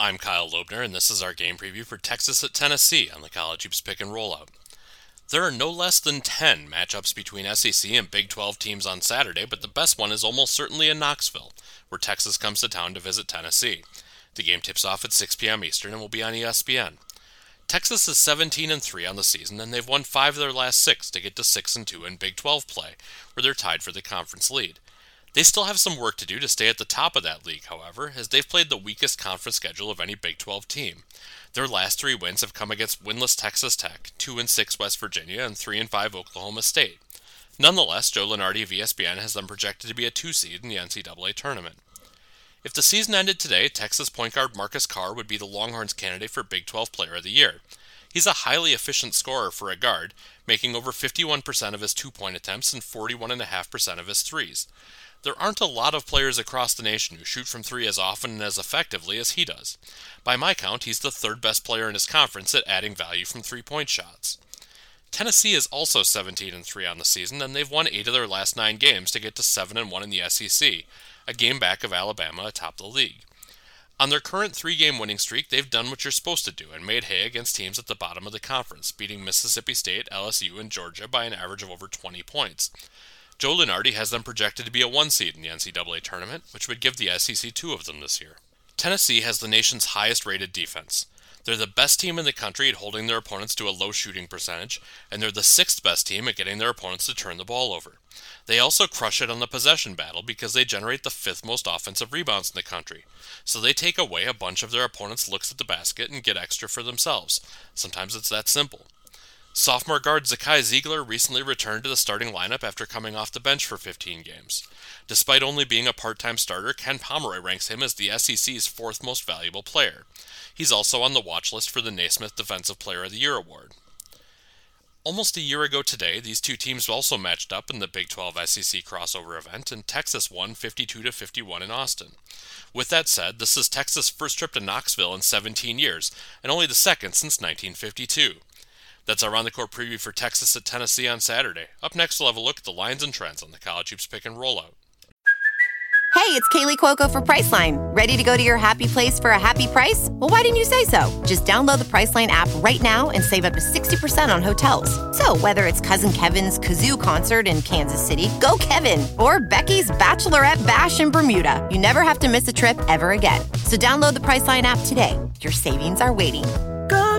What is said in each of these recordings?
I'm Kyle Loebner, and this is our game preview for Texas at Tennessee on the College Hoops Pick and Rollout. There are no less than 10 matchups between SEC and Big 12 teams on Saturday, but the best one is almost certainly in Knoxville, where Texas comes to town to visit Tennessee. The game tips off at 6 p.m. Eastern and will be on ESPN. Texas is 17-3 on the season, and they've won 5 of their last 6 to get to 6-2 in Big 12 play, where they're tied for the conference lead. They still have some work to do to stay at the top of that league, however, as they've played the weakest conference schedule of any Big 12 team. Their last 3 wins have come against winless Texas Tech, 2-6 West Virginia, and 3-5 Oklahoma State. Nonetheless, Joe Lunardi of ESPN has them projected to be a 2-seed in the NCAA tournament. If the season ended today, Texas point guard Marcus Carr would be the Longhorns candidate for Big 12 Player of the Year. He's a highly efficient scorer for a guard, making over 51% of his two-point attempts and 41.5% of his threes. There aren't a lot of players across the nation who shoot from three as often and as effectively as he does. By my count, he's the third best player in his conference at adding value from three-point shots. Tennessee is also 17-3 on the season, and they've won 8 of their last 9 games to get to 7-1 in the SEC, a game back of Alabama atop the league. On their current 3-game winning streak, they've done what you're supposed to do and made hay against teams at the bottom of the conference, beating Mississippi State, LSU, and Georgia by an average of over 20 points. Joe Lunardi has them projected to be a 1-seed in the NCAA tournament, which would give the SEC 2 of them this year. Tennessee has the nation's highest-rated defense. They're the best team in the country at holding their opponents to a low shooting percentage, and they're the 6th best team at getting their opponents to turn the ball over. They also crush it on the possession battle because they generate the 5th most offensive rebounds in the country, so they take away a bunch of their opponents' looks at the basket and get extra for themselves. Sometimes it's that simple. Sophomore guard Zakai Ziegler recently returned to the starting lineup after coming off the bench for 15 games. Despite only being a part-time starter, Ken Pomeroy ranks him as the SEC's 4th most valuable player. He's also on the watch list for the Naismith Defensive Player of the Year Award. Almost a year ago today, these two teams also matched up in the Big 12 SEC crossover event, and Texas won 52-51 in Austin. With that said, this is Texas' first trip to Knoxville in 17 years, and only the second since 1952. That's our on-the-court preview for Texas at Tennessee on Saturday. Up next, we'll have a look at the lines and trends on the College Hoops Pick and Rollout. Hey, it's Kaylee Cuoco for Priceline. Ready to go to your happy place for a happy price? Well, why didn't you say so? Just download the Priceline app right now and save up to 60% on hotels. So whether it's Cousin Kevin's Kazoo Concert in Kansas City, go Kevin, or Becky's Bachelorette Bash in Bermuda, you never have to miss a trip ever again. So download the Priceline app today. Your savings are waiting. Go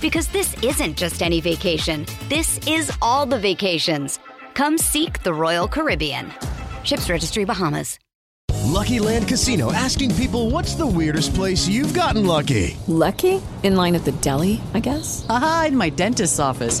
Because this isn't just any vacation. This is all the vacations. Come seek the Royal Caribbean. Ships Registry, Bahamas. Lucky Land Casino, asking people, what's the weirdest place you've gotten lucky? Lucky? In line at the deli, I guess? Aha, in my dentist's office.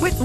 With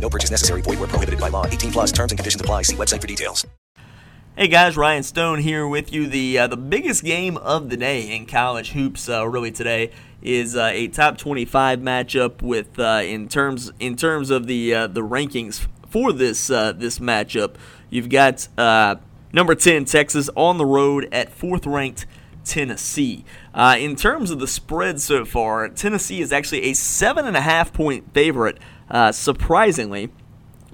No purchase necessary. Void where prohibited by law. 18 plus terms and conditions apply. See website for details. Hey guys, Ryan Stone here with you. The biggest game of the day in college hoops really today is a top 25 matchup with in terms of the rankings. For this matchup, you've got number 10 Texas on the road at 4th-ranked Tennessee. In terms of the spread so far, Tennessee is actually a 7.5-point favorite, surprisingly,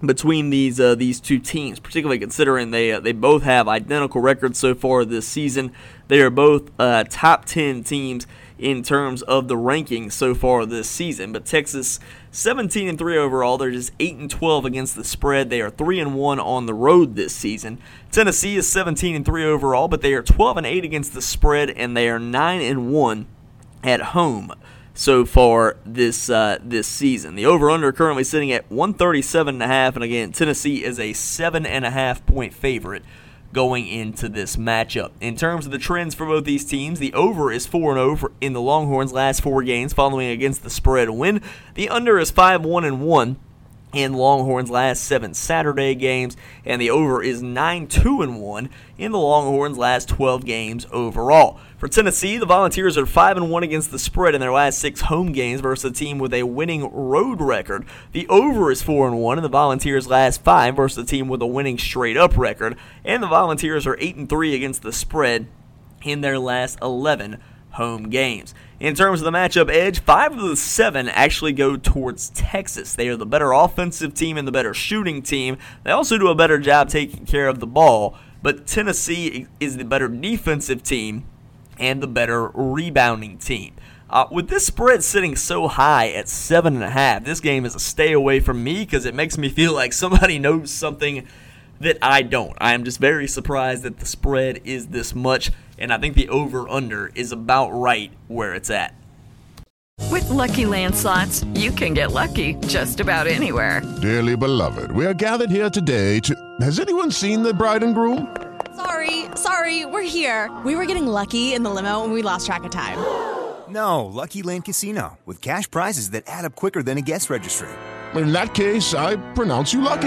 between these two teams. Particularly considering they both have identical records so far this season. They are both top 10 teams in terms of the rankings so far this season. But Texas, 17-3 overall. They're just 8-12 against the spread. They are 3-1 on the road this season. Tennessee is 17-3 overall, but they are 12-8 against the spread, and they are 9-1 at home so far this season. The over-under currently sitting at 137.5, and again, Tennessee is a 7.5-point favorite going into this matchup. In terms of the trends for both these teams, the over is 4-0 in the Longhorns' last four games following against the spread win. The under is 5-1-1 in Longhorns' last seven Saturday games, and the over is 9-2-1 in the Longhorns' last 12 games overall. For Tennessee, the Volunteers are 5-1 against the spread in their last six home games versus a team with a winning road record. The over is 4-1 in the Volunteers' last five versus a team with a winning straight-up record, and the Volunteers are 8-3 against the spread in their last 11 home games. In terms of the matchup edge, 5 of the 7 actually go towards Texas. They are the better offensive team and the better shooting team. They also do a better job taking care of the ball, but Tennessee is the better defensive team and the better rebounding team. With this spread sitting so high at 7.5, this game is a stay away from me because it makes me feel like somebody knows something that I don't. I am just very surprised that the spread is this much, and I think the over-under is about right where it's at. With Lucky Land Slots, you can get lucky just about anywhere. Dearly beloved, we are gathered here today to... Has anyone seen the bride and groom? Sorry, we're here. We were getting lucky in the limo and we lost track of time. No, Lucky Land Casino, with cash prizes that add up quicker than a guest registry. In that case, I pronounce you lucky.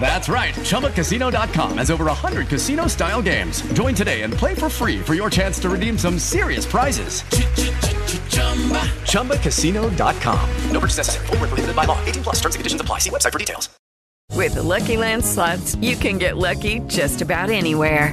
That's right. ChumbaCasino.com has over 100 casino-style games. Join today and play for free for your chance to redeem some serious prizes. ChumbaCasino.com. No purchase necessary. Void where prohibited by law. 18 plus. Terms and conditions apply. See website for details. With the Lucky Land Slots, you can get lucky just about anywhere.